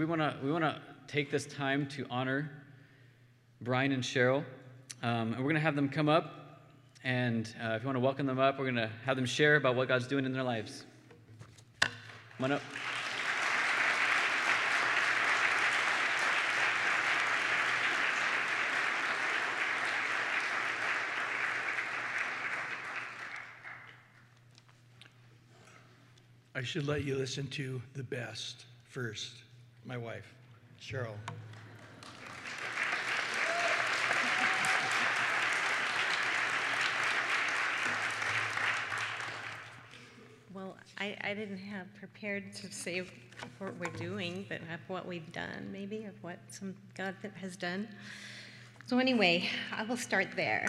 We want to take this time to honor Brian and Cheryl, and we're going to have them come up, and if you want to welcome them up, we're going to have them share about what God's doing in their lives. Come on up. I should let you listen to the best first. My wife, Cheryl. Well, I didn't have prepared to say what we're doing, but of what we've done, maybe, of what some God has done. So anyway, I will start there.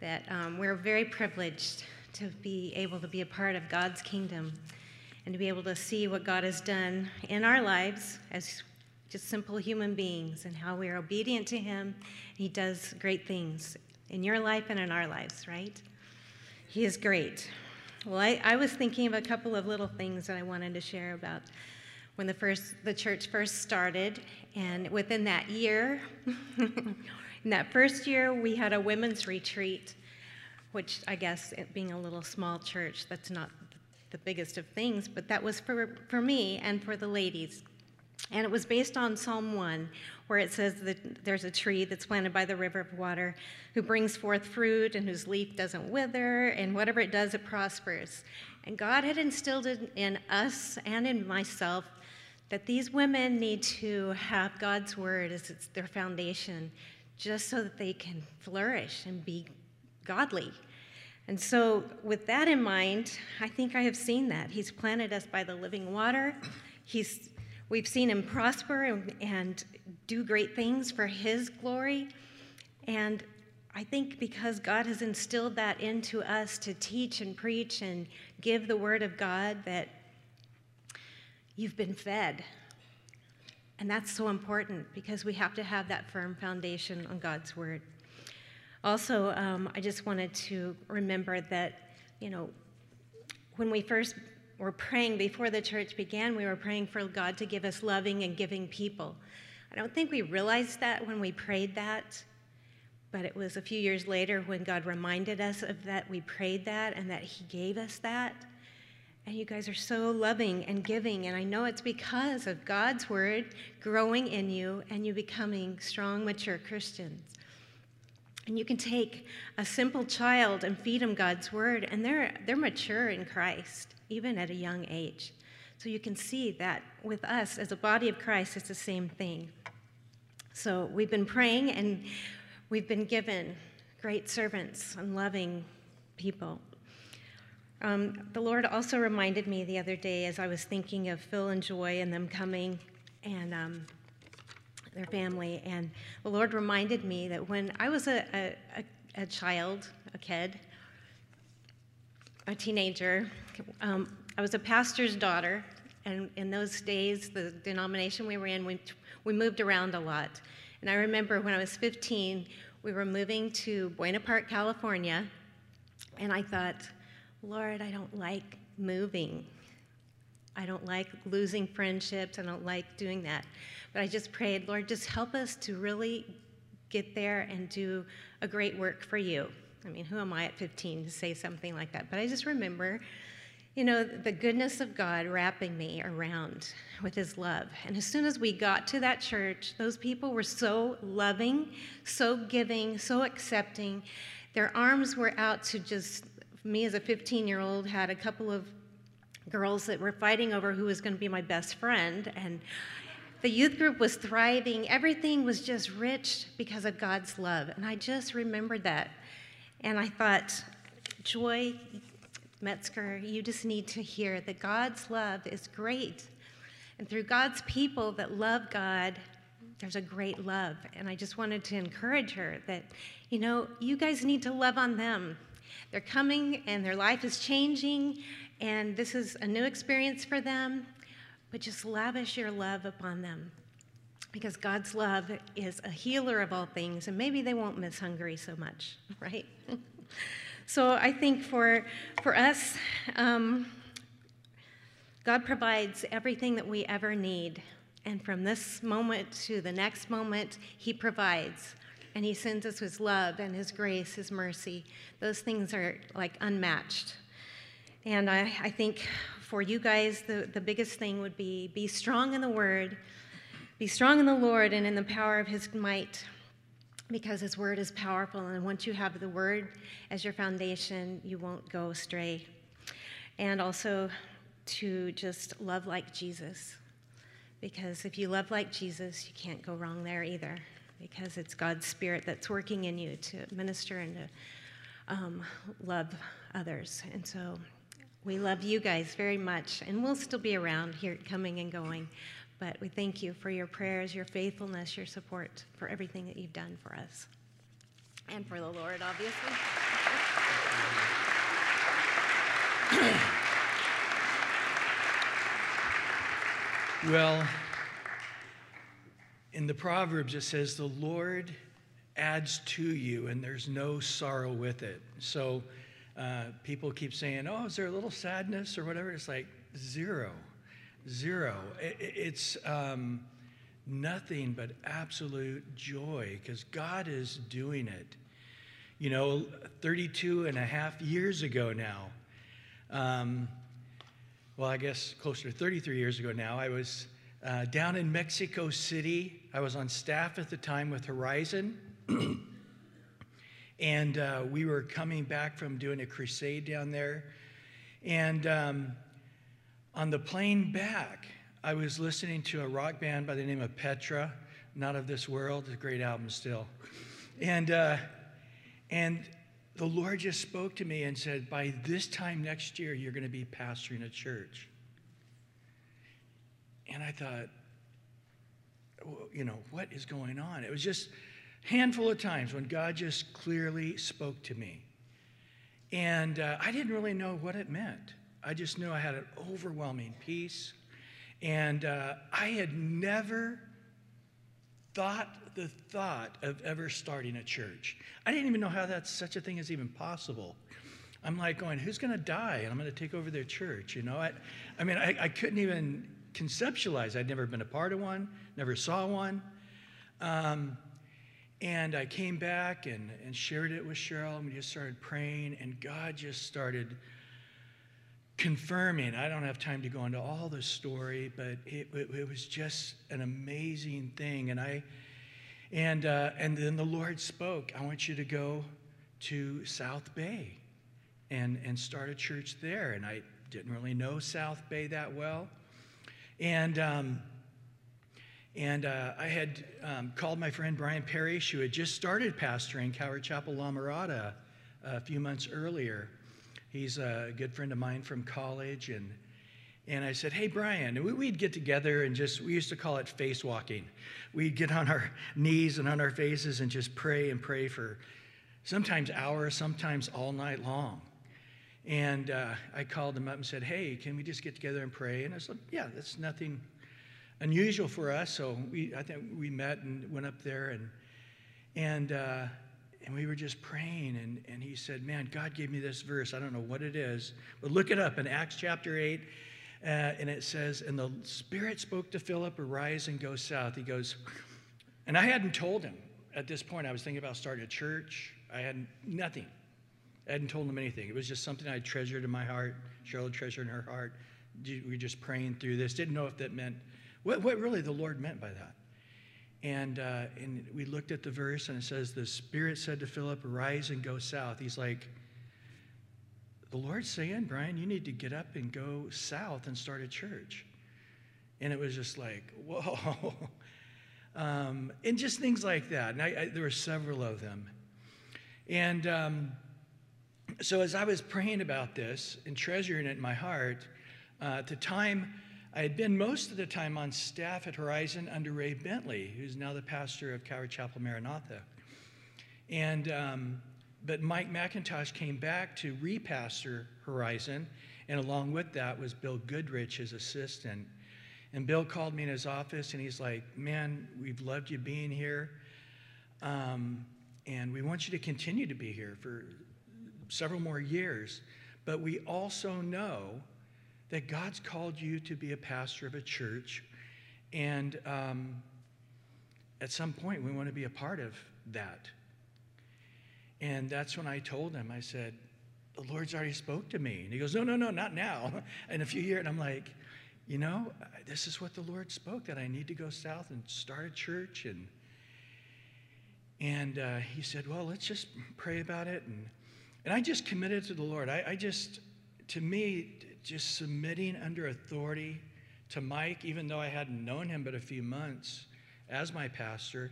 That we're very privileged to be able to be a part of God's kingdom, and to be able to see what God has done in our lives as just simple human beings, and how we are obedient to Him. He does great things in your life and in our lives, right? He is great. Well, I was thinking of a couple of little things that I wanted to share about when the church first started, and within that year, in that first year, we had a women's retreat, which I guess, being a little small church, that's not the biggest of things, but that was for me and for the ladies. And it was based on Psalm 1, where it says that there's a tree that's planted by the river of water, who brings forth fruit and whose leaf doesn't wither, and whatever it does, it prospers. And God had instilled in us and in myself that these women need to have God's word as it's their foundation, just so that they can flourish and be godly. And so with that in mind, I think I have seen that. He's planted us by the living water. We've seen Him prosper and do great things for His glory. And I think because God has instilled that into us to teach and preach and give the word of God, that you've been fed. And that's so important, because we have to have that firm foundation on God's word. Also, I just wanted to remember that, you know, when we first were praying before the church began, we were praying for God to give us loving and giving people. I don't think we realized that when we prayed that, but it was a few years later when God reminded us of that, we prayed that, and that He gave us that. And you guys are so loving and giving, and I know it's because of God's word growing in you and you becoming strong, mature Christians. And you can take a simple child and feed them God's word, and they're mature in Christ, even at a young age. So you can see that with us as a body of Christ, it's the same thing. So we've been praying, and we've been given great servants and loving people. The Lord also reminded me the other day, as I was thinking of Phil and Joy and them coming and their family, and the Lord reminded me that when I was a teenager, I was a pastor's daughter, and in those days, the denomination we were in, we moved around a lot. And I remember when I was 15, we were moving to Buena Park, California, and I thought, Lord, I don't like moving. I don't like losing friendships. I don't like doing that. But I just prayed, Lord, just help us to really get there and do a great work for you. I mean, who am I at 15 to say something like that? But I just remember, you know, the goodness of God wrapping me around with His love. And as soon as we got to that church, those people were so loving, so giving, so accepting. Their arms were out to just, me as a 15-year-old had a couple of girls that were fighting over who was going to be my best friend, and the youth group was thriving. Everything was just rich because of God's love, and I just remembered that. And I thought, Joy Metzger, you just need to hear that God's love is great, and through God's people that love God, there's a great love. And I just wanted to encourage her that, you know, you guys need to love on them. They're coming, and their life is changing, and this is a new experience for them, but just lavish your love upon them, because God's love is a healer of all things, and maybe they won't miss Hungary so much, right? So I think for us, God provides everything that we ever need And from this moment to the next moment, he provides. And he sends us his love and his grace, his mercy. Those things are like unmatched. And I think for you guys, the biggest thing would be strong in the word, be strong in the Lord and in the power of his might, because his word is powerful. And once you have the word as your foundation, you won't go astray. And also to just love like Jesus. Because if you love like Jesus, you can't go wrong there either, because it's God's Spirit that's working in you to minister and to love others. And so we love you guys very much, and we'll still be around here coming and going, but we thank you for your prayers, your faithfulness, your support, for everything that you've done for us. And for the Lord, obviously. Well, in the Proverbs, it says, the Lord adds to you, and there's no sorrow with it. So people keep saying, oh, is there a little sadness or whatever? It's like zero. It's nothing but absolute joy, because God is doing it. You know, 32 and a half years ago now, well, I guess closer to 33 years ago now, I was down in Mexico City. I was on staff at the time with Horizon, and we were coming back from doing a crusade down there. And on the plane back, I was listening to a rock band by the name of Petra, Not of This World, a great album still. And the Lord just spoke to me and said, by this time next year, you're going to be pastoring a church. And I thought, well, you know, what is going on? It was just a handful of times when God just clearly spoke to me. And I didn't really know what it meant. I just knew I had an overwhelming peace. And I had never thought of ever starting a church. I didn't even know how that's such a thing is even possible. I'm like going, who's going to die? And I'm going to take over their church, you know? I mean, I couldn't even conceptualize. I'd never been a part of one, never saw one. And I came back and shared it with Cheryl, and we just started praying, and God just started confirming. I don't have time to go into all the story, but it was just an amazing thing. And then the Lord spoke, I want you to go to South Bay and start a church there. And I didn't really know South Bay that well. And I had called my friend Brian Parrish, who had just started pastoring Calvary Chapel La Mirada a few months earlier. He's a good friend of mine from college, and I said, hey, Brian, we'd get together and just, we used to call it face walking. We'd get on our knees and on our faces and just pray and pray for sometimes hours, sometimes all night long. And I called him up and said, hey, can we just get together and pray? And I said, yeah, that's nothing unusual for us. So I think we met and went up there, and we were just praying, and he said, man, God gave me this verse. I don't know what it is, but look it up in Acts chapter 8, and it says, and the Spirit spoke to Philip, arise and go south. He goes, and I hadn't told him at this point. I was thinking about starting a church. I had nothing. I hadn't told him anything. It was just something I treasured in my heart. Cheryl treasured in her heart. We were just praying through this. Didn't know if that meant, what really the Lord meant by that. And we looked at the verse, and it says, the Spirit said to Philip, arise and go south. He's like, the Lord's saying, Brian, you need to get up and go south and start a church. And it was just like, whoa. And just things like that. And there were several of them. And so as I was praying about this and treasuring it in my heart, at the time, I had been most of the time on staff at Horizon under Ray Bentley, who's now the pastor of Calvary Chapel Maranatha. And but Mike McIntosh came back to repastor Horizon, and along with that was Bill Goodrich, his assistant. And Bill called me in his office, and he's like, man, we've loved you being here, and we want you to continue to be here for several more years, but we also know that God's called you to be a pastor of a church, And at some point, we want to be a part of that. And that's when I told him, I said, the Lord's already spoke to me. And he goes, no, no, no, not now. In a few years, and I'm like, you know, this is what the Lord spoke, that I need to go south and start a church. And he said, well, let's just pray about it. And I just committed to the Lord. To me, just submitting under authority to Mike, even though I hadn't known him but a few months as my pastor,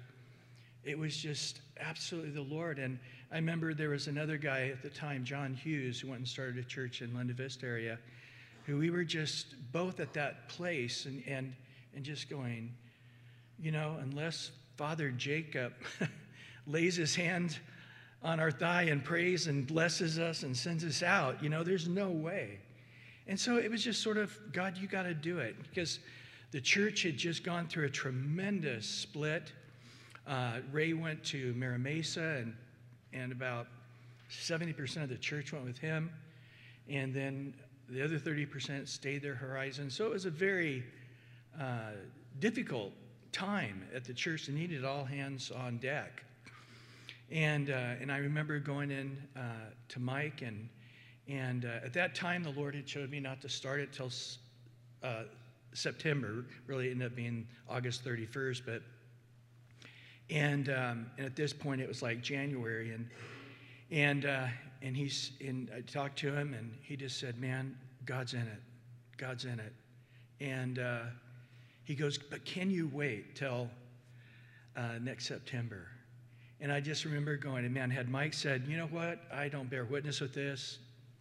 it was just absolutely the Lord. And I remember there was another guy at the time, John Hughes, who went and started a church in Linda Vista area, who we were just both at that place and just going, you know, unless Father Jacob lays his hand on our thigh and prays and blesses us and sends us out, you know, there's no way. And so it was just sort of, God, you got to do it, because the church had just gone through a tremendous split. Ray went to Mira Mesa, and about 70% of the church went with him, and then the other 30% stayed their Horizon. So it was a very difficult time at the church. They needed all hands on deck. And I remember going in to Mike, and at that time the Lord had showed me not to start it till September, really ended up being August 31st, but and at this point it was like January, and I talked to him, and he just said, man, God's in it, and he goes, but can you wait till next September? And I just remember going, and man, had Mike said, you know what, I don't bear witness with this,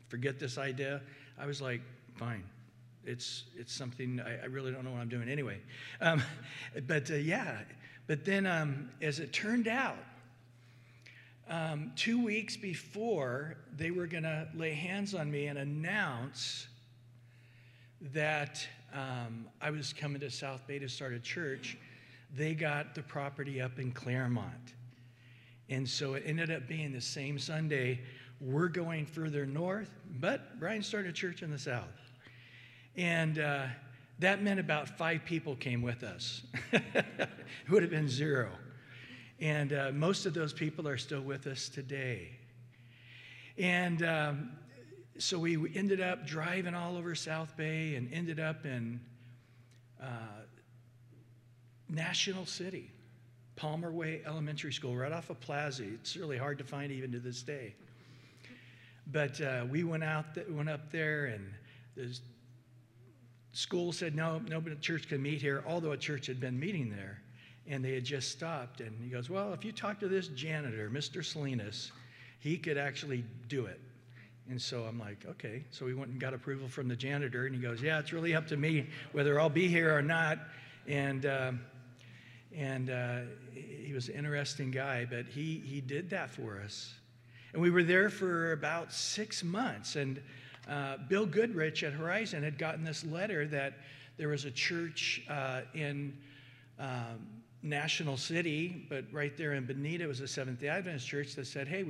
forget this idea, I was like, fine. It's something I really don't know what I'm doing anyway. But then as it turned out, 2 weeks before they were going to lay hands on me and announce that I was coming to South Bay to start a church, they got the property up in Claremont. And so it ended up being the same Sunday. We're going further north, but Brian started a church in the south. And that meant about 5 people came with us. It would have been 0. And most of those people are still with us today. And so we ended up driving all over South Bay and ended up in National City, Palmer Way Elementary School, right off of Plaza. It's really hard to find even to this day. But we went up there, and the school said, no, nobody, church can meet here, although a church had been meeting there, and they had just stopped. And he goes, well, if you talk to this janitor, Mr. Salinas, he could actually do it. And so I'm like, okay. So we went and got approval from the janitor, and he goes, yeah, it's really up to me whether I'll be here or not. And he was an interesting guy, but he did that for us. And we were there for about 6 months, and Bill Goodrich at Horizon had gotten this letter that there was a church in National City, but right there in Benita was a Seventh-day Adventist church that said, hey,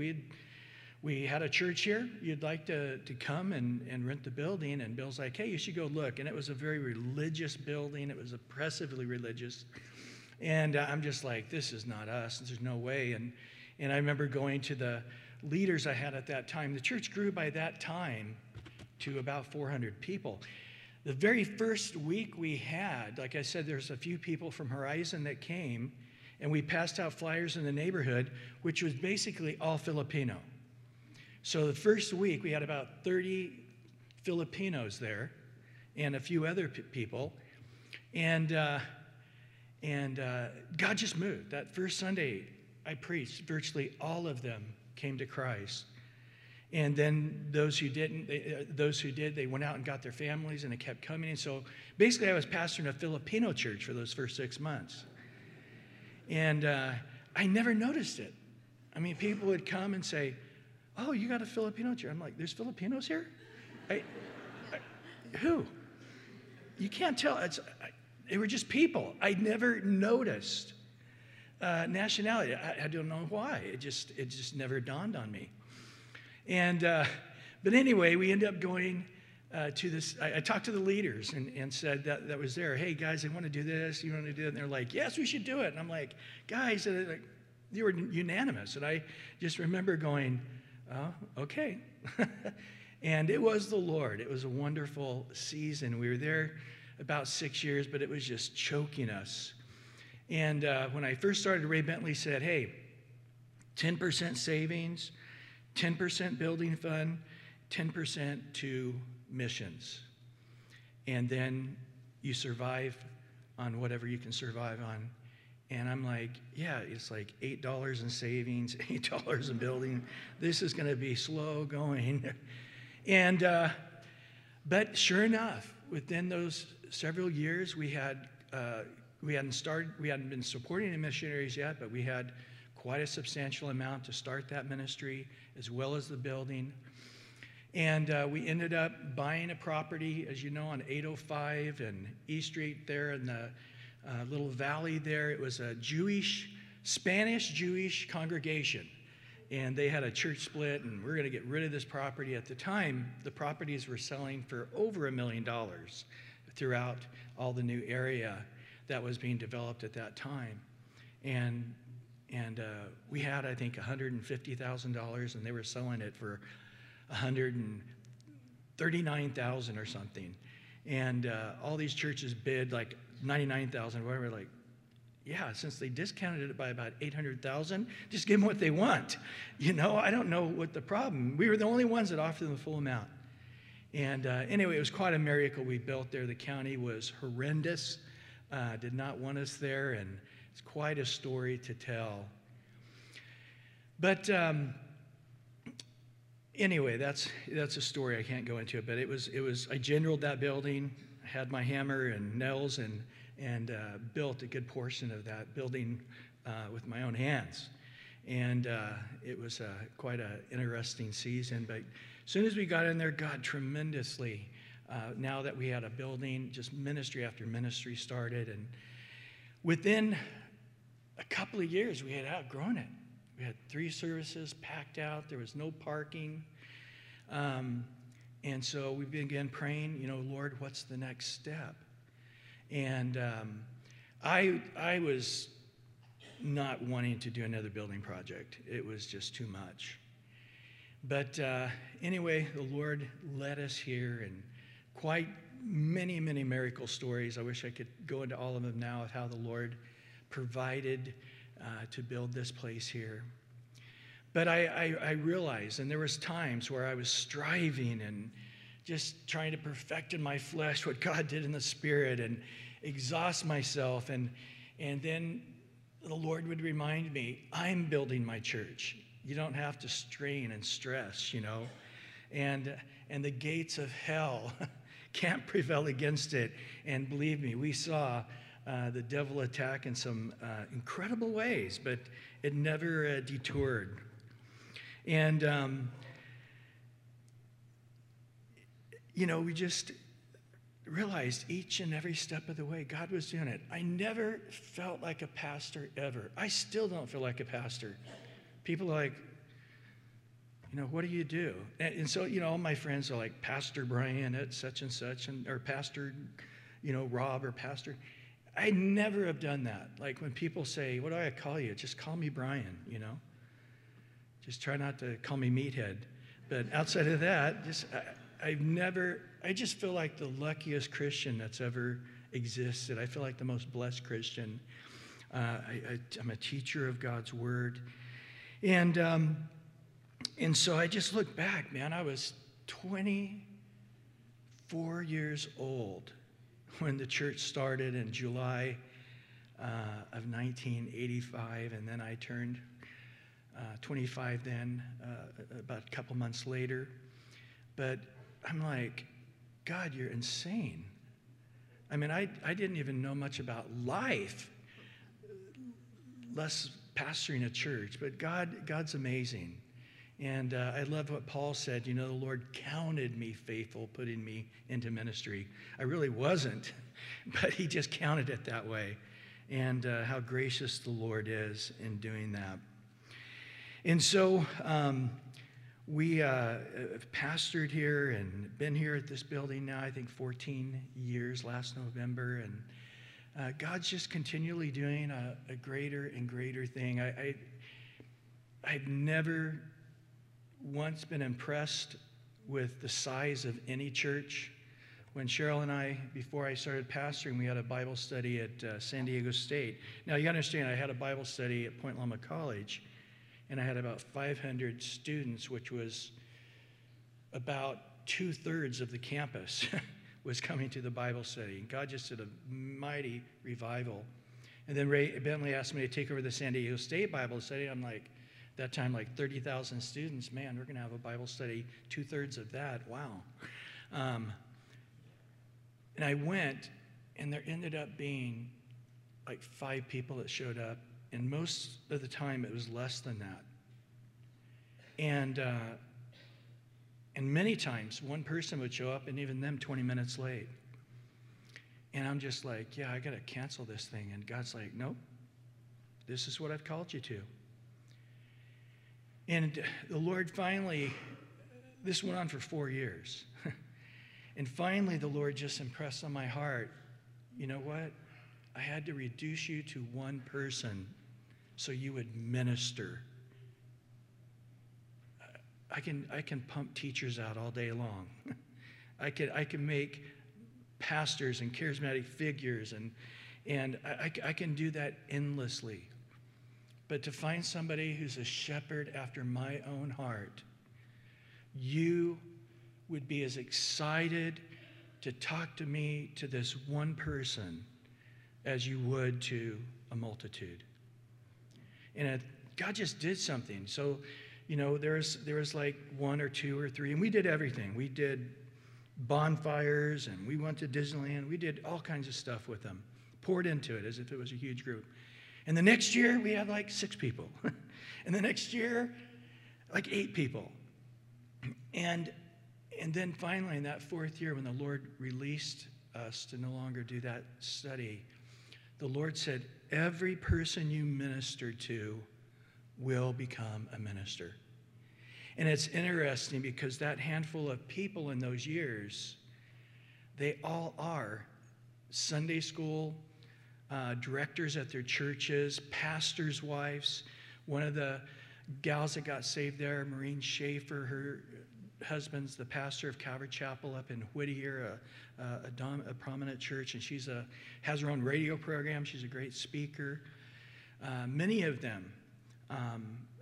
we had a church here. You'd like to come and rent the building? And Bill's like, hey, you should go look. And it was a very religious building. It was oppressively religious. And I'm just like, this is not us. There's no way. And I remember going to the leaders I had at that time. The church grew by that time to about 400 people. The very first week we had, like I said, there's a few people from Horizon that came, and we passed out flyers in the neighborhood, which was basically all Filipino. So the first week we had about 30 Filipinos there and a few other people. And God just moved. That first Sunday I preached, virtually all of them came to Christ. And then those who didn't, they went out and got their families, and they kept coming. And so basically I was pastoring a Filipino church for those first 6 months. And I never noticed it. I mean, people would come and say, oh, you got a Filipino church. I'm like, there's Filipinos here? Who? You can't tell. They were just people. I never noticed nationality. I don't know why. It just never dawned on me. But anyway, we ended up going to this, I talked to the leaders and said that was there, hey guys, I want to do this, you want to do that? And they're like, yes, we should do it. And I'm like, guys, they were unanimous. And I just remember going, oh, okay. And it was the Lord. It was a wonderful season. We were there about 6 years, but it was just choking us. And when I first started, Ray Bentley said, hey, 10% savings, 10% building fund, 10% to missions. And then you survive on whatever you can survive on. And I'm like, yeah, it's like $8 in savings, $8 in building. This is going to be slow going. And but sure enough, within those several years, we hadn't been supporting the missionaries yet, but we had quite a substantial amount to start that ministry as well as the building. And we ended up buying a property, as you know, on 805 and E Street there in the little valley there. It was a Spanish Jewish congregation. And they had a church split, and we're going to get rid of this property. At the time, the properties were selling for over $1 million throughout all the new area that was being developed at that time. And we had, I think, $150,000, and they were selling it for $139,000 or something. And all these churches bid like $99,000, whatever, like, yeah, since they discounted it by about $800,000, just give them what they want. You know, I don't know what the problem. We were the only ones that offered them the full amount. And anyway, it was quite a miracle we built there. The county was horrendous, did not want us there, and it's quite a story to tell. But anyway, that's a story I can't go into it. But it was I generaled that building, had my hammer and nails and built a good portion of that building with my own hands. And it was quite an interesting season. But as soon as we got in there, God tremendously, now that we had a building, just ministry after ministry started. And within a couple of years, we had outgrown it. We had 3 services packed out. There was no parking. And so we began praying, you know, Lord, what's the next step? And I was not wanting to do another building project. It was just too much. But anyway, the Lord led us here, and quite many, many miracle stories. I wish I could go into all of them now of how the Lord provided to build this place here. But I realized, and there was times where I was striving and just trying to perfect in my flesh what God did in the spirit and exhaust myself. And then the Lord would remind me, I'm building my church. You don't have to strain and stress, you know. And the gates of hell can't prevail against it. And believe me, we saw the devil attack in some incredible ways, but it never detoured. And you know, we just realized each and every step of the way God was doing it. I never felt like a pastor ever. I still don't feel like a pastor. People are like, you know, what do you do? And so, you know, all my friends are like, Pastor Brian at such and such, and or Pastor, you know, Rob or Pastor. I never have done that. Like when people say, what do I call you? Just call me Brian, you know. Just try not to call me meathead. But outside of that, just... I just feel like the luckiest Christian that's ever existed. I feel like the most blessed Christian. I'm a teacher of God's word. And so I just look back, man. I was 24 years old when the church started in July of 1985. And then I turned 25 then, about a couple months later. But I'm like, God, you're insane. I mean, I didn't even know much about life, less pastoring a church. But God's amazing. And I love what Paul said. You know, the Lord counted me faithful, putting me into ministry. I really wasn't, but he just counted it that way. And how gracious the Lord is in doing that. And so We have pastored here and been here at this building now, I think 14 years last November, and God's just continually doing a greater and greater thing. I've never once been impressed with the size of any church. When Cheryl and I, before I started pastoring, we had a Bible study at San Diego State. Now, you understand, I had a Bible study at Point Loma College, and I had about 500 students, which was about 2/3 of the campus was coming to the Bible study. And God just did a mighty revival. And then Ray Bentley asked me to take over the San Diego State Bible study. I'm like, that time, like 30,000 students. Man, we're going to have a Bible study, 2/3 of that. Wow. And I went, and there ended up being like 5 people that showed up. And most of the time, it was less than that. And many times, one person would show up, and even them 20 minutes late. And I'm just like, yeah, I got to cancel this thing. And God's like, nope, this is what I've called you to. And the Lord finally, this went on for 4 years. And finally, the Lord just impressed on my heart, you know what? I had to reduce you to one person so you would minister. I can pump teachers out all day long. I can make pastors and charismatic figures, and I can do that endlessly. But to find somebody who's a shepherd after my own heart, you would be as excited to talk to me, to this one person, as you would to a multitude. And God just did something. So, you know, there was like 1 or 2 or 3, and we did everything. We did bonfires, and we went to Disneyland. We did all kinds of stuff with them, poured into it as if it was a huge group. And the next year, we had like 6 people. And the next year, like 8 people. And then finally, in that 4th year, when the Lord released us to no longer do that study, the Lord said, every person you minister to will become a minister. And it's interesting because that handful of people in those years, they all are Sunday school directors at their churches, pastors' wives. One of the gals that got saved there, Maureen Schaefer, her husband's the pastor of Calvary Chapel up in Whittier, a prominent church, and she has her own radio program. She's a great speaker. Many of them,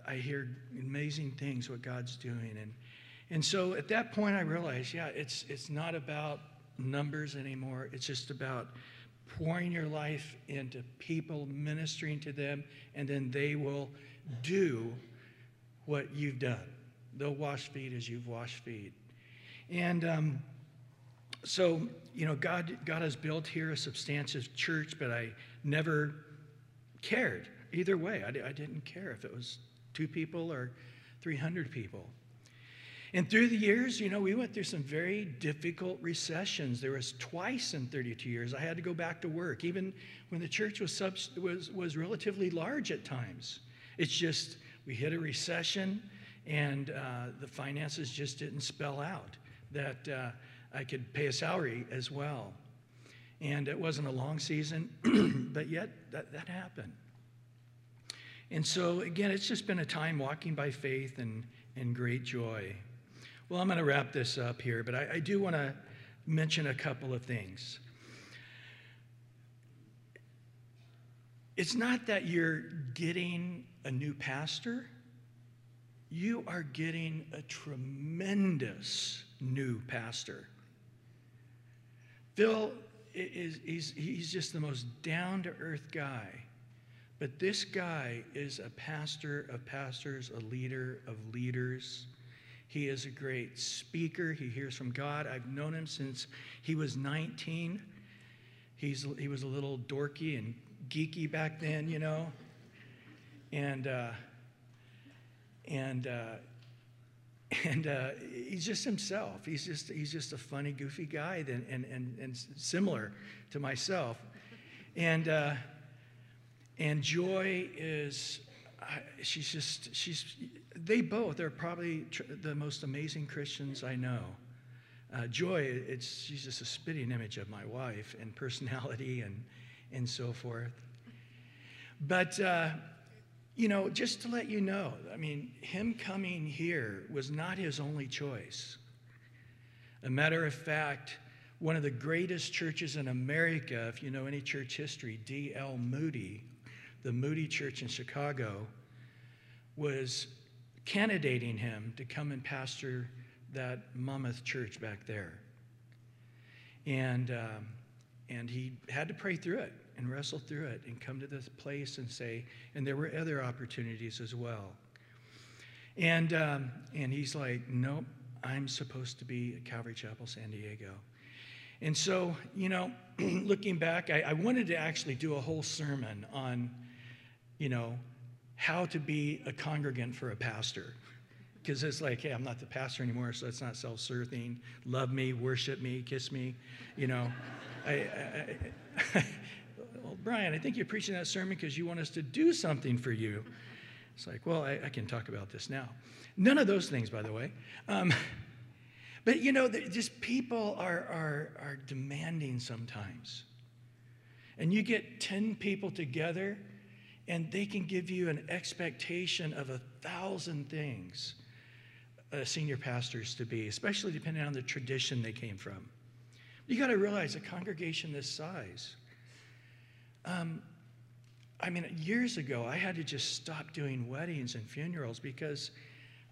I hear amazing things what God's doing, and so at that point I realized, yeah, it's not about numbers anymore. It's just about pouring your life into people, ministering to them, and then they will do what you've done. They'll wash feet as you've washed feet. And so, you know, God has built here a substantive church, but I never cared either way. I didn't care if it was 2 people or 300 people. And through the years, you know, we went through some very difficult recessions. There was twice in 32 years I had to go back to work, even when the church was relatively large at times. It's just we hit a recession, and the finances just didn't spell out that I could pay a salary as well. And it wasn't a long season, but yet that happened. And so, again, it's just been a time walking by faith and great joy. Well, I'm going to wrap this up here, but I do want to mention a couple of things. It's not that you're getting a new pastor. You are getting a tremendous new pastor. Phil he's just the most down-to-earth guy. But this guy is a pastor of pastors, a leader of leaders. He is a great speaker. He hears from God. I've known him since he was 19. He was a little dorky and geeky back then, you know. And he's just himself. He's just a funny, goofy guy, and similar to myself. And Joy is they both are probably the most amazing Christians I know. Joy, she's just a spitting image of my wife and personality and so forth. But, you know, just to let you know, I mean, him coming here was not his only choice. A matter of fact, one of the greatest churches in America, if you know any church history, D.L. Moody, the Moody Church in Chicago, was candidating him to come and pastor that mammoth church back there. And he had to pray through it and wrestle through it and come to this place and say, and there were other opportunities as well. And he's like, nope, I'm supposed to be at Calvary Chapel San Diego. And so, you know, looking back, I wanted to actually do a whole sermon on, you know, how to be a congregant for a pastor. Because it's like, hey, I'm not the pastor anymore, so it's not self-serving. Love me, worship me, kiss me, you know. Well, Brian, I think you're preaching that sermon because you want us to do something for you. It's like, well, I can talk about this now. None of those things, by the way. But, you know, just people are demanding sometimes. And you get 10 people together, and they can give you an expectation of 1,000 things, senior pastors to be, especially depending on the tradition they came from. You got to realize a congregation this size. I mean, years ago, I had to just stop doing weddings and funerals because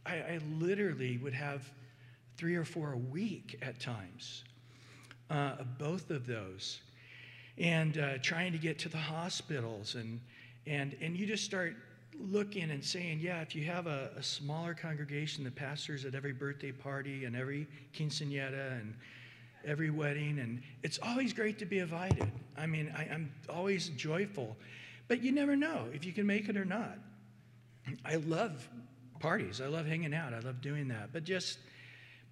I literally would have 3 or 4 a week at times, both of those, and trying to get to the hospitals, and you just start looking and saying, yeah, if you have a smaller congregation, the pastor's at every birthday party and every quinceañera and every wedding, and it's always great to be invited. I mean, I'm always joyful, but you never know if you can make it or not. I love parties. I love hanging out. I love doing that, but just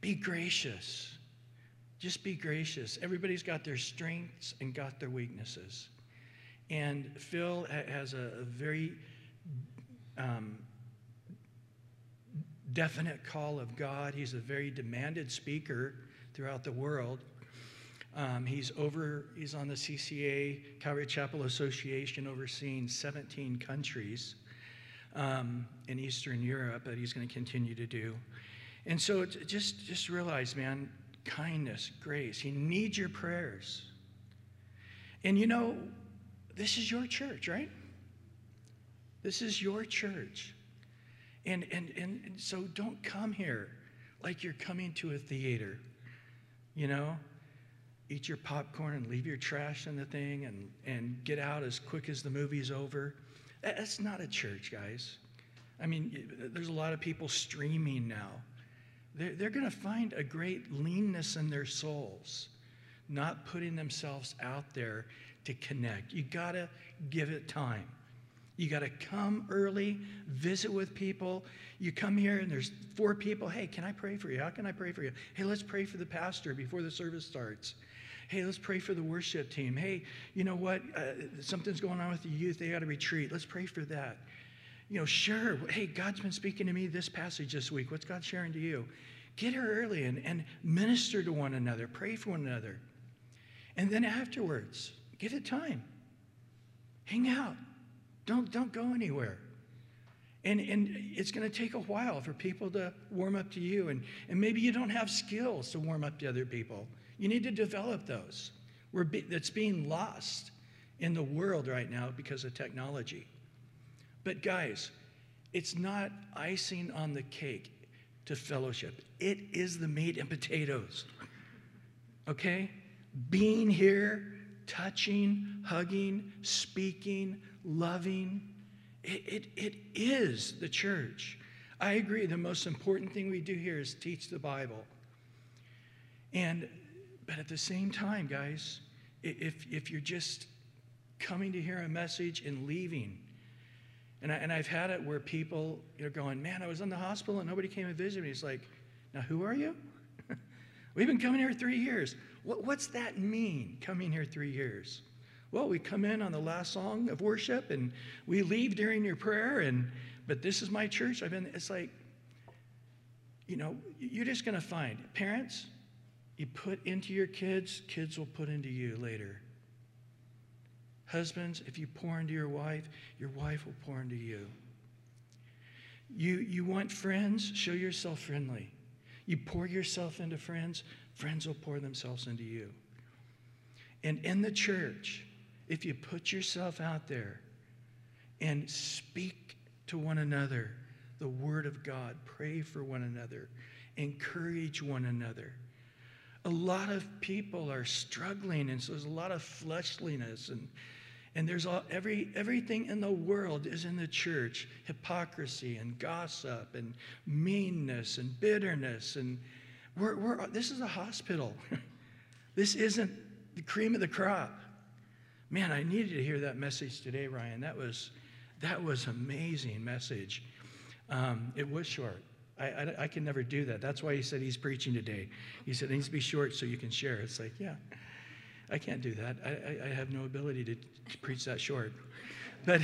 be gracious. Just be gracious. Everybody's got their strengths and got their weaknesses. And Phil has a very definite call of God. He's a very demanded speaker throughout the world. He's on the CCA, Calvary Chapel Association, overseeing 17 countries in Eastern Europe that he's going to continue to do. And so just realize, man, kindness, grace, he needs your prayers. And you know, this is your church, right? This is your church. And so don't come here like you're coming to a theater, you know? Eat your popcorn and leave your trash in the thing and get out as quick as the movie's over. That's not a church, guys. I mean, there's a lot of people streaming now. They're going to find a great leanness in their souls, not putting themselves out there to connect. You got to give it time. You got to come early, visit with people. You come here and there's 4 people. Hey, can I pray for you? How can I pray for you? Hey, let's pray for the pastor before the service starts. Hey, let's pray for the worship team. Hey, you know what? Something's going on with the youth. They got to retreat. Let's pray for that. You know, sure, hey, God's been speaking to me this passage this week. What's God sharing to you? Get here early and minister to one another. Pray for one another. And then afterwards, give it time. Hang out. Don't go anywhere. And it's going to take a while for people to warm up to you. And maybe you don't have skills to warm up to other people. You need to develop those. That's being lost in the world right now because of technology. But guys, it's not icing on the cake to fellowship. It is the meat and potatoes, okay? Being here, touching, hugging, speaking, loving, it is the church. I agree, the most important thing we do here is teach the Bible. But at the same time, guys, if you're just coming to hear a message and leaving, and I've had it where people are going, man, I was in the hospital and nobody came and visited me. It's like, now who are you? We've been coming here 3 years. What's that mean, coming here 3 years? Well, we come in on the last song of worship and we leave during your prayer, but this is my church. It's like, you know, you're just going to find parents, you put into your kids, kids will put into you later. Husbands, if you pour into your wife will pour into you. You want friends, show yourself friendly. You pour yourself into friends, friends will pour themselves into you. And in the church, if you put yourself out there and speak to one another the word of God, pray for one another, encourage one another. A lot of people are struggling, and so there's a lot of fleshliness, and there's everything in the world is in the church. Hypocrisy and gossip and meanness and bitterness, and this is a hospital. This isn't the cream of the crop. Man, I needed to hear that message today, Ryan. That was an amazing message. It was short. I can never do that. That's why he said he's preaching today. He said it needs to be short so you can share. It's like, yeah, I can't do that. I have no ability to preach that short. But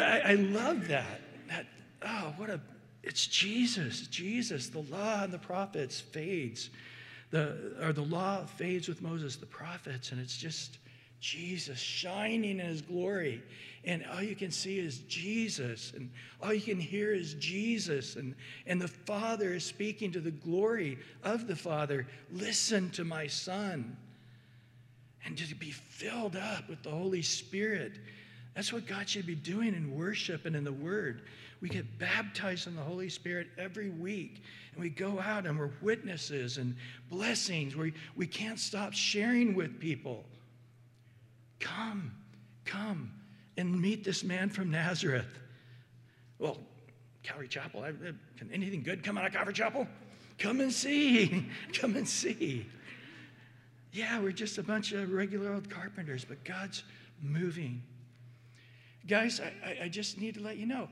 I love that. It's Jesus. Jesus, the law and the prophets fades. The law fades with Moses, the prophets, and it's just Jesus shining in his glory, and all you can see is Jesus, and all you can hear is Jesus, and the Father is speaking to the glory of the Father. Listen to my Son, and to be filled up with the Holy Spirit. That's what God should be doing in worship and in the Word. We get baptized in the Holy Spirit every week, and we go out and we're witnesses and blessings. We can't stop sharing with people. Come and meet this man from Nazareth. Well, Calvary Chapel, can anything good come out of Calvary Chapel? Come and see. Come and see. Yeah, we're just a bunch of regular old carpenters, but God's moving. Guys, I just need to let you know,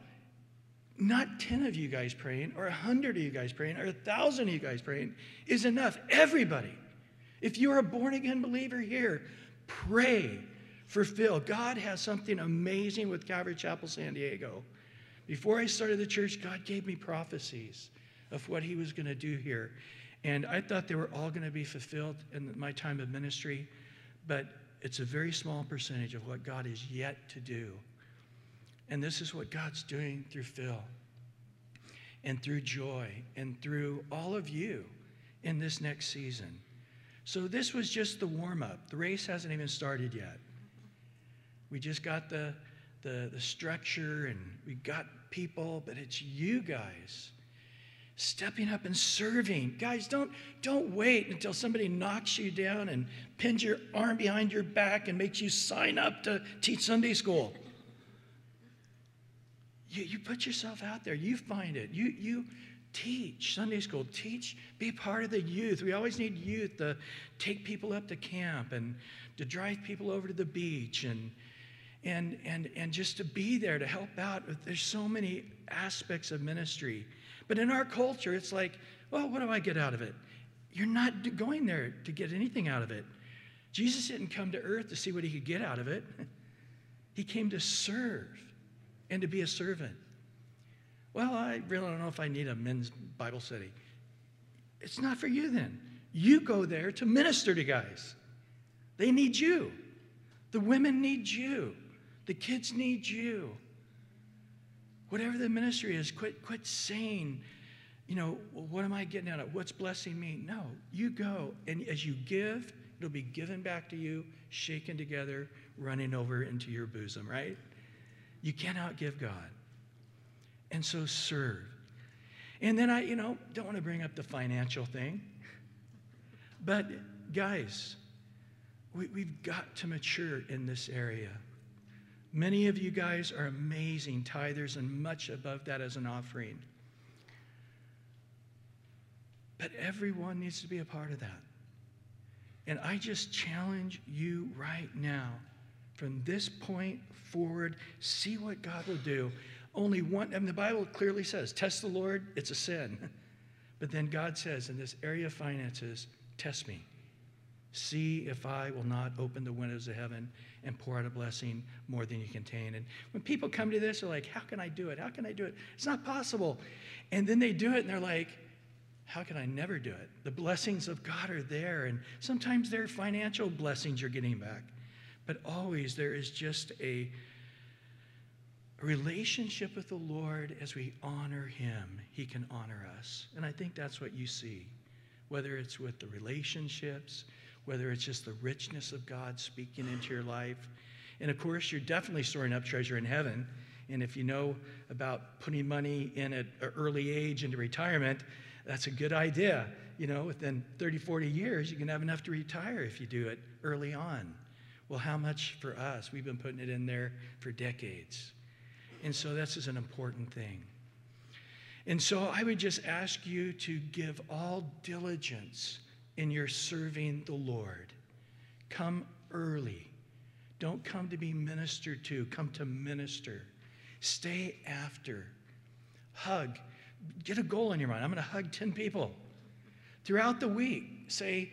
not 10 of you guys praying, or 100 of you guys praying, or 1,000 of you guys praying is enough. Everybody. If you're a born-again believer here, pray for Phil. God has something amazing with Calvary Chapel San Diego. Before I started the church, God gave me prophecies of what he was going to do here. And I thought they were all going to be fulfilled in my time of ministry, but it's a very small percentage of what God is yet to do. And this is what God's doing through Phil and through Joy and through all of you in this next season. So this was just the warm-up. The race hasn't even started yet. We just got the structure and we got people, but it's you guys stepping up and serving. Guys, don't wait until somebody knocks you down and pins your arm behind your back and makes you sign up to teach Sunday school. You put yourself out there. You find it. You teach Sunday school. Teach. Be part of the youth. We always need youth to take people up to camp and to drive people over to the beach and just to be there to help out. There's so many aspects of ministry. But in our culture, it's like, well, what do I get out of it? You're not going there to get anything out of it. Jesus didn't come to earth to see what he could get out of it. He came to serve and to be a servant. Well, I really don't know if I need a men's Bible study. It's not for you then. You go there to minister to guys. They need you. The women need you. The kids need you. Whatever the ministry is, quit saying, you know, well, what am I getting out of it? What's blessing me? No, you go. And as you give, it'll be given back to you, shaken together, running over into your bosom, right? You cannot give God. And so serve. And then I don't want to bring up the financial thing. But guys, we've got to mature in this area. Many of you guys are amazing tithers and much above that as an offering. But everyone needs to be a part of that. And I just challenge you right now. From this point forward, see what God will do. Only one, and the Bible clearly says, test the Lord, it's a sin. But then God says, in this area of finances, test me. See if I will not open the windows of heaven and pour out a blessing more than you contain. And when people come to this, they're like, how can I do it? How can I do it? It's not possible. And then they do it, and they're like, how can I never do it? The blessings of God are there, and sometimes they're financial blessings you're getting back. But always there is just a relationship with the Lord. As we honor him, he can honor us. And I think that's what you see, whether it's with the relationships, whether it's just the richness of God speaking into your life. And of course, you're definitely storing up treasure in heaven. And if you know about putting money in at an early age into retirement, that's a good idea. You know, within 30, 40 years, you can have enough to retire if you do it early on. Well, how much for us? We've been putting it in there for decades. And so this is an important thing. And so I would just ask you to give all diligence in your serving the Lord. Come early. Don't come to be ministered to. Come to minister. Stay after. Hug. Get a goal in your mind. I'm going to hug 10 people. Throughout the week, say,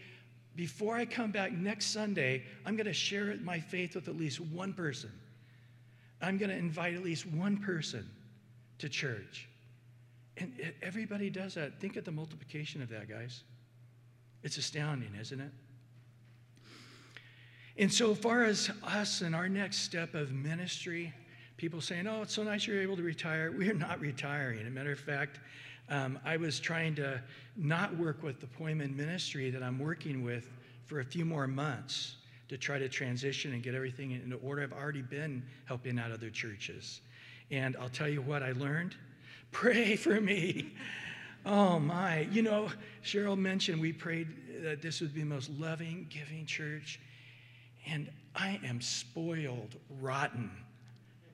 before I come back next Sunday, I'm going to share my faith with at least one person. I'm going to invite at least one person to church. And everybody does that. Think of the multiplication of that, guys. It's astounding, isn't it? And so far as us and our next step of ministry, people saying, oh, it's so nice you're able to retire. We are not retiring. As a matter of fact, I was trying to not work with the Poimen ministry that I'm working with for a few more months to try to transition and get everything in order. I've already been helping out other churches. And I'll tell you what I learned. Pray for me. Oh, my. You know, Cheryl mentioned we prayed that this would be the most loving, giving church. And I am spoiled rotten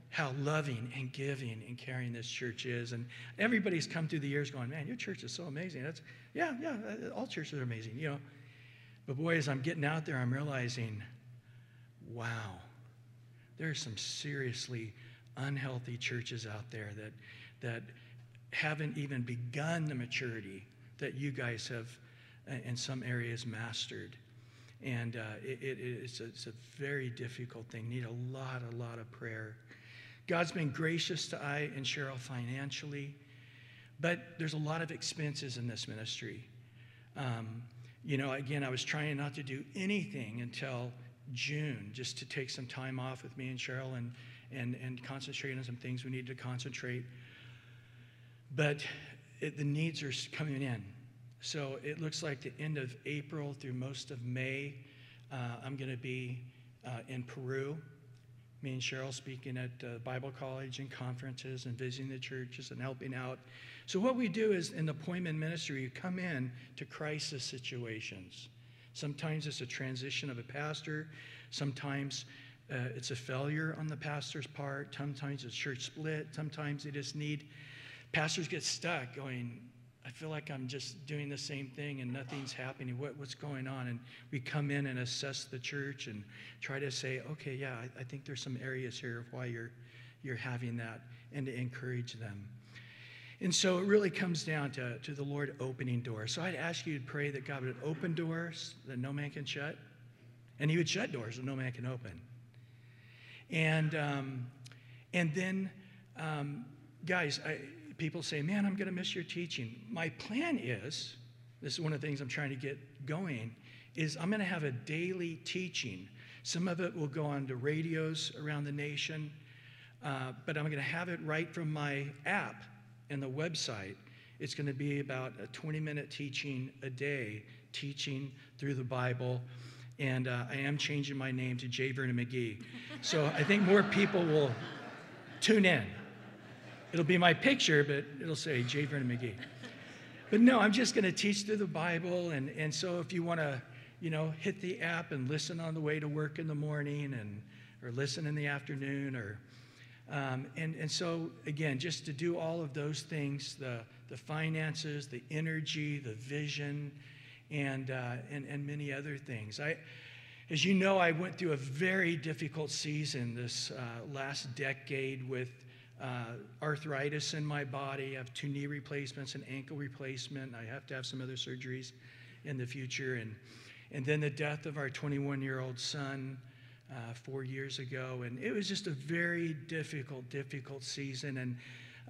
how loving and giving and caring this church is. And everybody's come through the years going, man, your church is so amazing. That's, yeah, all churches are amazing, you know. But, boy, as I'm getting out there, I'm realizing, wow, there are some seriously unhealthy churches out there that haven't even begun the maturity that you guys have in some areas mastered. And it's a very difficult thing. Need a lot of prayer. God's been gracious to I and Cheryl financially, but there's a lot of expenses in this ministry. You know, again, I was trying not to do anything until June, just to take some time off with me and Cheryl and concentrate on some things we need to concentrate. But the needs are coming in. So it looks like the end of April through most of May, I'm going to be in Peru. Me and Cheryl speaking at Bible college and conferences and visiting the churches and helping out. So what we do is in the Poimen ministry, you come in to crisis situations. Sometimes it's a transition of a pastor. Sometimes it's a failure on the pastor's part. Sometimes it's church split. Sometimes they just need... Pastors get stuck going, I feel like I'm just doing the same thing and nothing's happening. What's going on? And we come in and assess the church and try to say, okay, yeah, I think there's some areas here of why you're having that, and to encourage them. And so it really comes down to the Lord opening doors. So I'd ask you to pray that God would open doors that no man can shut, and he would shut doors that no man can open. And then, guys, people say, man, I'm going to miss your teaching. My plan is, this is one of the things I'm trying to get going, is I'm going to have a daily teaching. Some of it will go on to radios around the nation, but I'm going to have it right from my app and the website. It's going to be about a 20-minute teaching a day, teaching through the Bible. And I am changing my name to J. Vernon McGee. So I think more people will tune in. It'll be my picture, but it'll say J. Vernon McGee. But no, I'm just going to teach through the Bible. And so if you want to, you know, hit the app and listen on the way to work in the morning or listen in the afternoon. And so, again, just to do all of those things, the finances, the energy, the vision, and many other things. As you know, I went through a very difficult season this last decade with arthritis in my body. I have 2 knee replacements, an ankle replacement. I have to have some other surgeries in the future. And And then the death of our 21-year-old son 4 years ago. And it was just a very difficult season.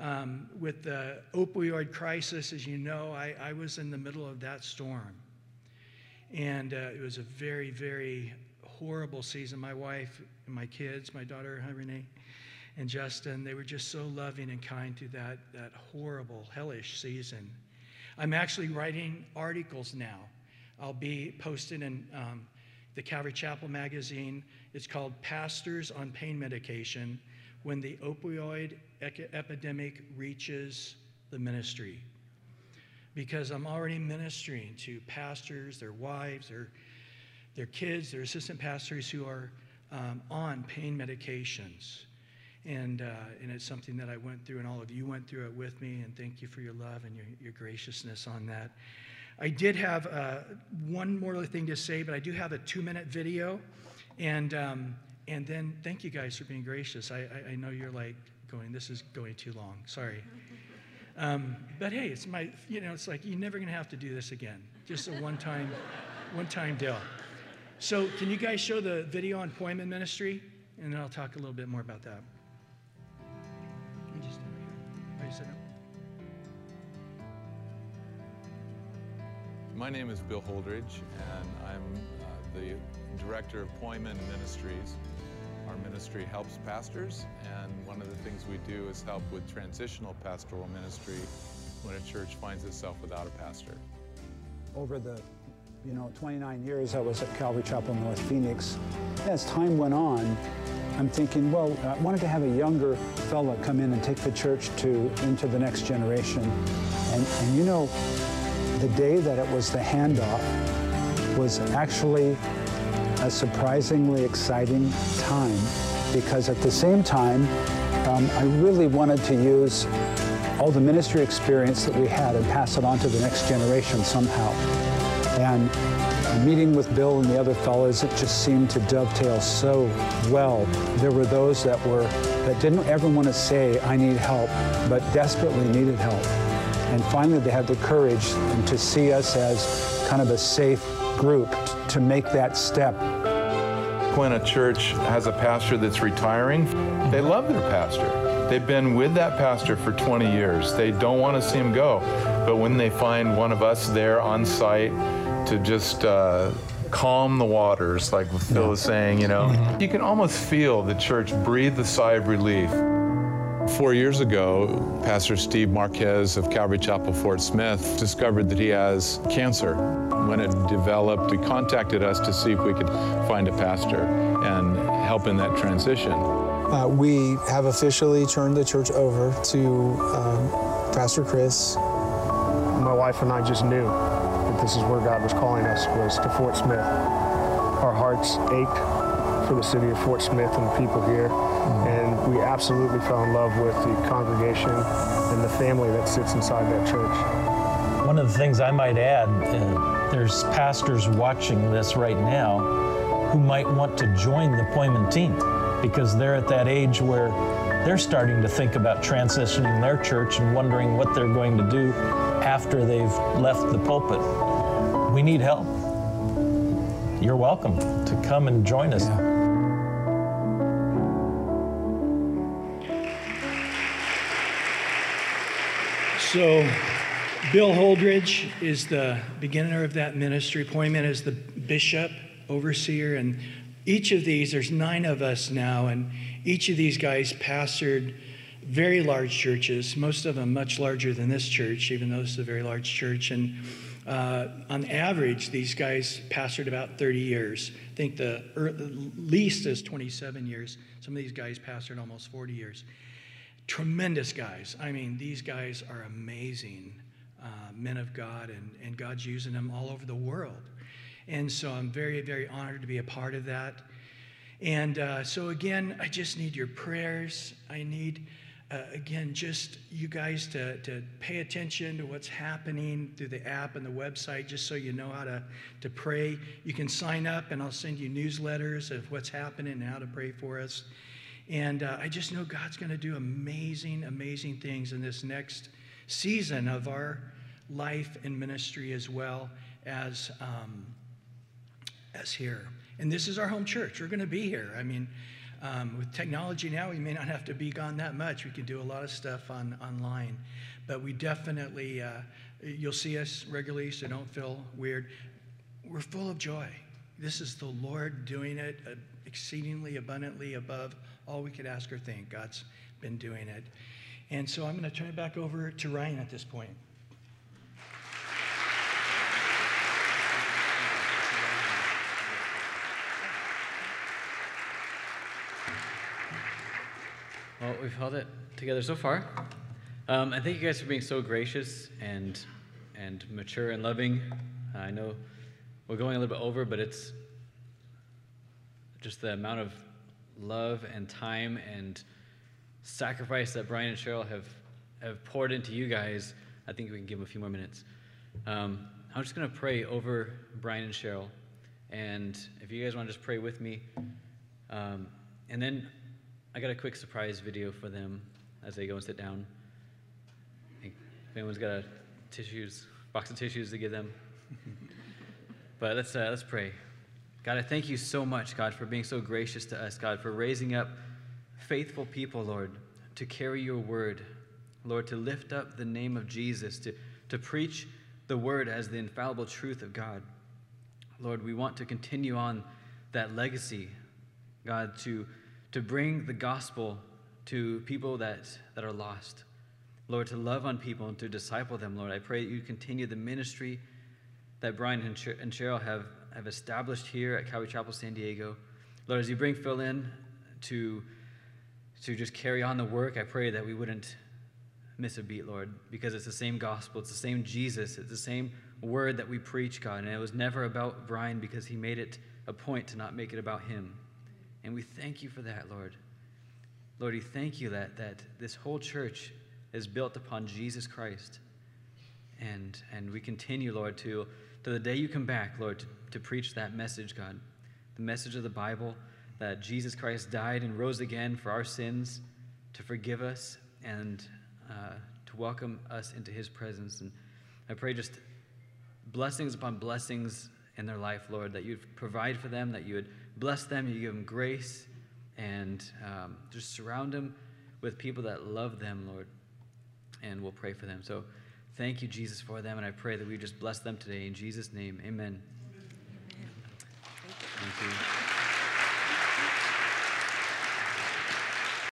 And with the opioid crisis, as you know, I was in the middle of that storm. And it was a very, very horrible season. My wife and my kids, my daughter Hungary and Justin, they were just so loving and kind through that horrible, hellish season. I'm actually writing articles now. I'll be posted in the Calvary Chapel magazine. It's called Pastors on Pain Medication, When the Opioid Epidemic Reaches the Ministry. Because I'm already ministering to pastors, their wives, their kids, their assistant pastors who are on pain medications. And it's something that I went through, and all of you went through it with me, and thank you for your love and your graciousness on that. I did have one more thing to say, but I do have a 2-minute video, and then thank you guys for being gracious. I know you're like going, this is going too long, sorry. But hey, it's my, you know, it's like, you're never gonna have to do this again. Just a one-time deal. So can you guys show the video on Poimen Ministry? And then I'll talk a little bit more about that. Just over here. My name is Bill Holdridge, and I'm the director of Poimen Ministries. Our ministry helps pastors, and one of the things we do is help with transitional pastoral ministry when a church finds itself without a pastor. Over the 29 years I was at Calvary Chapel North Phoenix, as time went on, I'm thinking, well, I wanted to have a younger fella come in and take the church into the next generation. And you know, the day that it was the handoff was actually a surprisingly exciting time, because at the same time, I really wanted to use all the ministry experience that we had and pass it on to the next generation somehow. And meeting with Bill and the other fellows, it just seemed to dovetail so well. There were those that didn't ever want to say, I need help, but desperately needed help. And finally, they had the courage to see us as kind of a safe group to make that step. When a church has a pastor that's retiring, they love their pastor. They've been with that pastor for 20 years. They don't want to see him go. But when they find one of us there on site to just calm the waters, like Phil was saying, you know, you can almost feel the church breathe a sigh of relief. 4 years ago, Pastor Steve Marquez of Calvary Chapel Fort Smith discovered that he has cancer. When it developed, he contacted us to see if we could find a pastor and help in that transition. We have officially turned the church over to Pastor Chris. My wife and I just knew that this is where God was calling us, was to Fort Smith. Our hearts ached for the city of Fort Smith and the people here, and we absolutely fell in love with the congregation and the family that sits inside that church. One of the things I might add, there's pastors watching this right now who might want to join the Poimen team, because they're at that age where they're starting to think about transitioning their church and wondering what they're going to do after they've left the pulpit. We need help. You're welcome to come and join us. Yeah. So Bill Holdridge is the beginner of that ministry. Poimen is the bishop, overseer, and each of these, there's 9 of us now, and each of these guys pastored very large churches, most of them much larger than this church, even though it's a very large church. And on average, these guys pastored about 30 years. I think the least is 27 years. Some of these guys pastored almost 40 years. Tremendous guys. I mean, these guys are amazing men of God, and God's using them all over the world. And so I'm very, very honored to be a part of that. And so again, I just need your prayers. I need, again, just you guys to pay attention to what's happening through the app and the website, just so you know how to pray. You can sign up, and I'll send you newsletters of what's happening and how to pray for us. And I just know God's going to do amazing, amazing things in this next season of our life and ministry, as well as as here. And this is our home church. We're going to be here. I mean, with technology now, we may not have to be gone that much. We can do a lot of stuff online. But we definitely, you'll see us regularly, so don't feel weird. We're full of joy. This is the Lord doing it exceedingly abundantly above all we could ask or think. God's been doing it. And so I'm going to turn it back over to Ryan at this point. Well, we've held it together so far. And thank you guys for being so gracious and mature and loving. I know we're going a little bit over, but it's just the amount of love and time and sacrifice that Brian and Cheryl have poured into you guys. I think we can give them a few more minutes. I'm just going to pray over Brian and Cheryl. And if you guys want to just pray with me. And then I got a quick surprise video for them as they go and sit down. If anyone's got a box of tissues to give them. But let's pray. God, I thank you so much, God, for being so gracious to us, God, for raising up faithful people, Lord, to carry your word, Lord, to lift up the name of Jesus, to preach the word as the infallible truth of God. Lord, we want to continue on that legacy, God, to bring the gospel to people that are lost. Lord, to love on people and to disciple them, Lord. I pray that you continue the ministry that Brian and Cheryl have established here at Calvary Chapel San Diego. Lord, as you bring Phil in to just carry on the work, I pray that we wouldn't miss a beat, Lord, because it's the same gospel, it's the same Jesus, it's the same word that we preach, God. And it was never about Brian because he made it a point to not make it about him. And we thank you for that, Lord. Lord, we thank you that this whole church is built upon Jesus Christ. And we continue, Lord, to the day you come back, Lord, to preach that message, God. The message of the Bible that Jesus Christ died and rose again for our sins, to forgive us and to welcome us into his presence. And I pray just blessings upon blessings in their life, Lord, that you'd provide for them, that you would bless them, you give them grace, and just surround them with people that love them, Lord, and we'll pray for them. So thank you, Jesus, for them, and I pray that we just bless them today. In Jesus' name, amen. Thank you.